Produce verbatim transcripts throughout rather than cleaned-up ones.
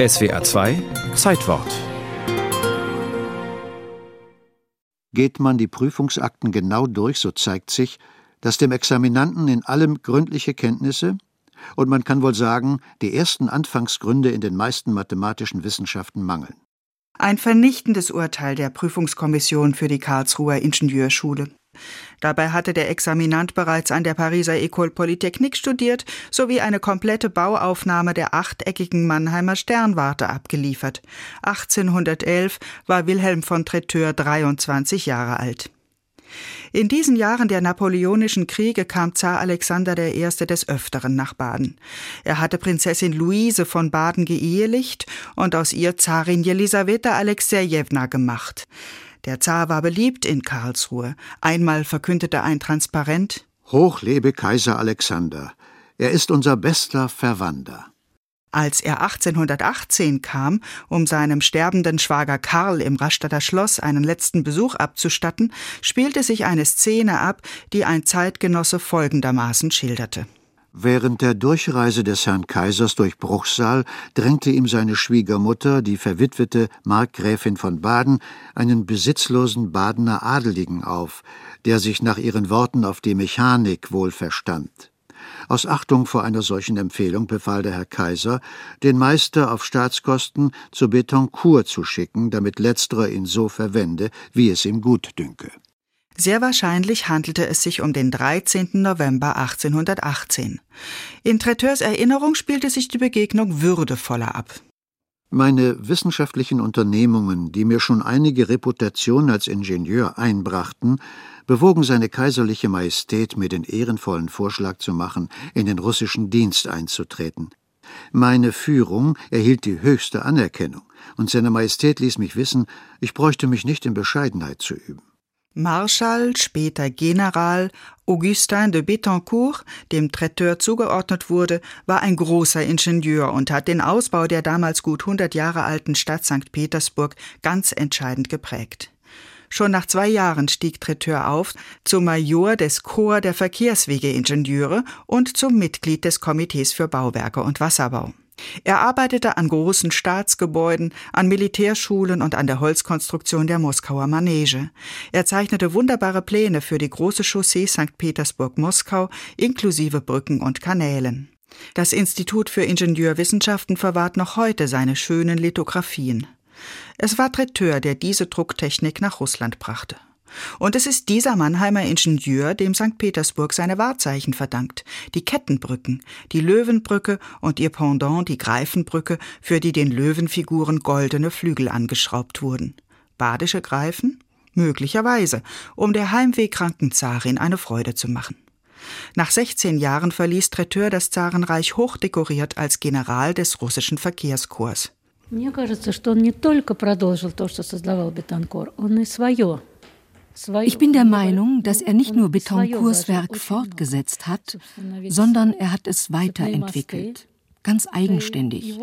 S W R zwei Zeitwort. Geht man die Prüfungsakten genau durch, so zeigt sich, dass dem Examinanten in allem gründliche Kenntnisse und man kann wohl sagen, die ersten Anfangsgründe in den meisten mathematischen Wissenschaften mangeln. Ein vernichtendes Urteil der Prüfungskommission für die Karlsruher Ingenieurschule. Dabei hatte der Examinant bereits an der Pariser École Polytechnique studiert sowie eine komplette Bauaufnahme der achteckigen Mannheimer Sternwarte abgeliefert. achtzehnhundertelf war Wilhelm von Traitteur dreiundzwanzig Jahre alt. In diesen Jahren der napoleonischen Kriege kam Zar Alexander der Erste. des Öfteren nach Baden. Er hatte Prinzessin Luise von Baden geehelicht und aus ihr Zarin Elisaveta Alexejewna gemacht. Der Zar war beliebt in Karlsruhe. Einmal verkündete ein Transparent: „Hoch lebe Kaiser Alexander, er ist unser bester Verwandter." Als er achtzehnhundertachtzehn kam, um seinem sterbenden Schwager Karl im Rastatter Schloss einen letzten Besuch abzustatten, spielte sich eine Szene ab, die ein Zeitgenosse folgendermaßen schilderte. Während der Durchreise des Herrn Kaisers durch Bruchsal drängte ihm seine Schwiegermutter, die verwitwete Markgräfin von Baden, einen besitzlosen Badener Adeligen auf, der sich nach ihren Worten auf die Mechanik wohl verstand. Aus Achtung vor einer solchen Empfehlung befahl der Herr Kaiser, den Meister auf Staatskosten zu Betancourt zu schicken, damit letzterer ihn so verwende, wie es ihm gut dünke. Sehr wahrscheinlich handelte es sich um den dreizehnten November achtzehnhundertachtzehn. In Traiteurs Erinnerung spielte sich die Begegnung würdevoller ab. Meine wissenschaftlichen Unternehmungen, die mir schon einige Reputation als Ingenieur einbrachten, bewogen seine kaiserliche Majestät, mir den ehrenvollen Vorschlag zu machen, in den russischen Dienst einzutreten. Meine Führung erhielt die höchste Anerkennung, und seine Majestät ließ mich wissen, ich bräuchte mich nicht in Bescheidenheit zu üben. Marschall, später General, Augustin de Betancourt, dem Traitteur zugeordnet wurde, war ein großer Ingenieur und hat den Ausbau der damals gut hundert Jahre alten Stadt Sankt Petersburg ganz entscheidend geprägt. Schon nach zwei Jahren stieg Traitteur auf zum Major des Korps der Verkehrswegeingenieure und zum Mitglied des Komitees für Bauwerke und Wasserbau. Er arbeitete an großen Staatsgebäuden, an Militärschulen und an der Holzkonstruktion der Moskauer Manege. Er zeichnete wunderbare Pläne für die große Chaussee Sankt Petersburg-Moskau inklusive Brücken und Kanälen. Das Institut für Ingenieurwissenschaften verwahrt noch heute seine schönen Lithografien. Es war Traitteur, der diese Drucktechnik nach Russland brachte. Und es ist dieser Mannheimer Ingenieur, dem Sankt Petersburg seine Wahrzeichen verdankt, die Kettenbrücken, die Löwenbrücke und ihr Pendant, die Greifenbrücke, für die den Löwenfiguren goldene Flügel angeschraubt wurden. Badische Greifen? Möglicherweise, um der heimwehkranken Zarin eine Freude zu machen. Nach sechzehn Jahren verließ Traitteur das Zarenreich hochdekoriert als General des russischen Verkehrskorps. Mir кажется, что он не только продолжил то, что создавал Бетанкор, он и свое. Ich bin der Meinung, dass er nicht nur Betancourts Werk fortgesetzt hat, sondern er hat es weiterentwickelt, ganz eigenständig.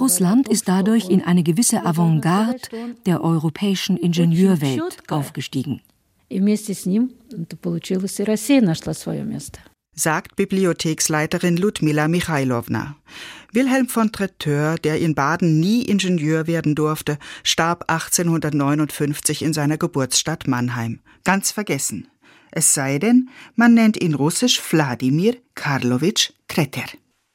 Russland ist dadurch in eine gewisse Avantgarde der europäischen Ingenieurwelt aufgestiegen. Sagt Bibliotheksleiterin Ludmila Mikhailovna. Wilhelm von Traitteur, der in Baden nie Ingenieur werden durfte, starb achtzehnhundertneunundfünfzig in seiner Geburtsstadt Mannheim. Ganz vergessen. Es sei denn, man nennt ihn russisch Wladimir Karlovich Treter.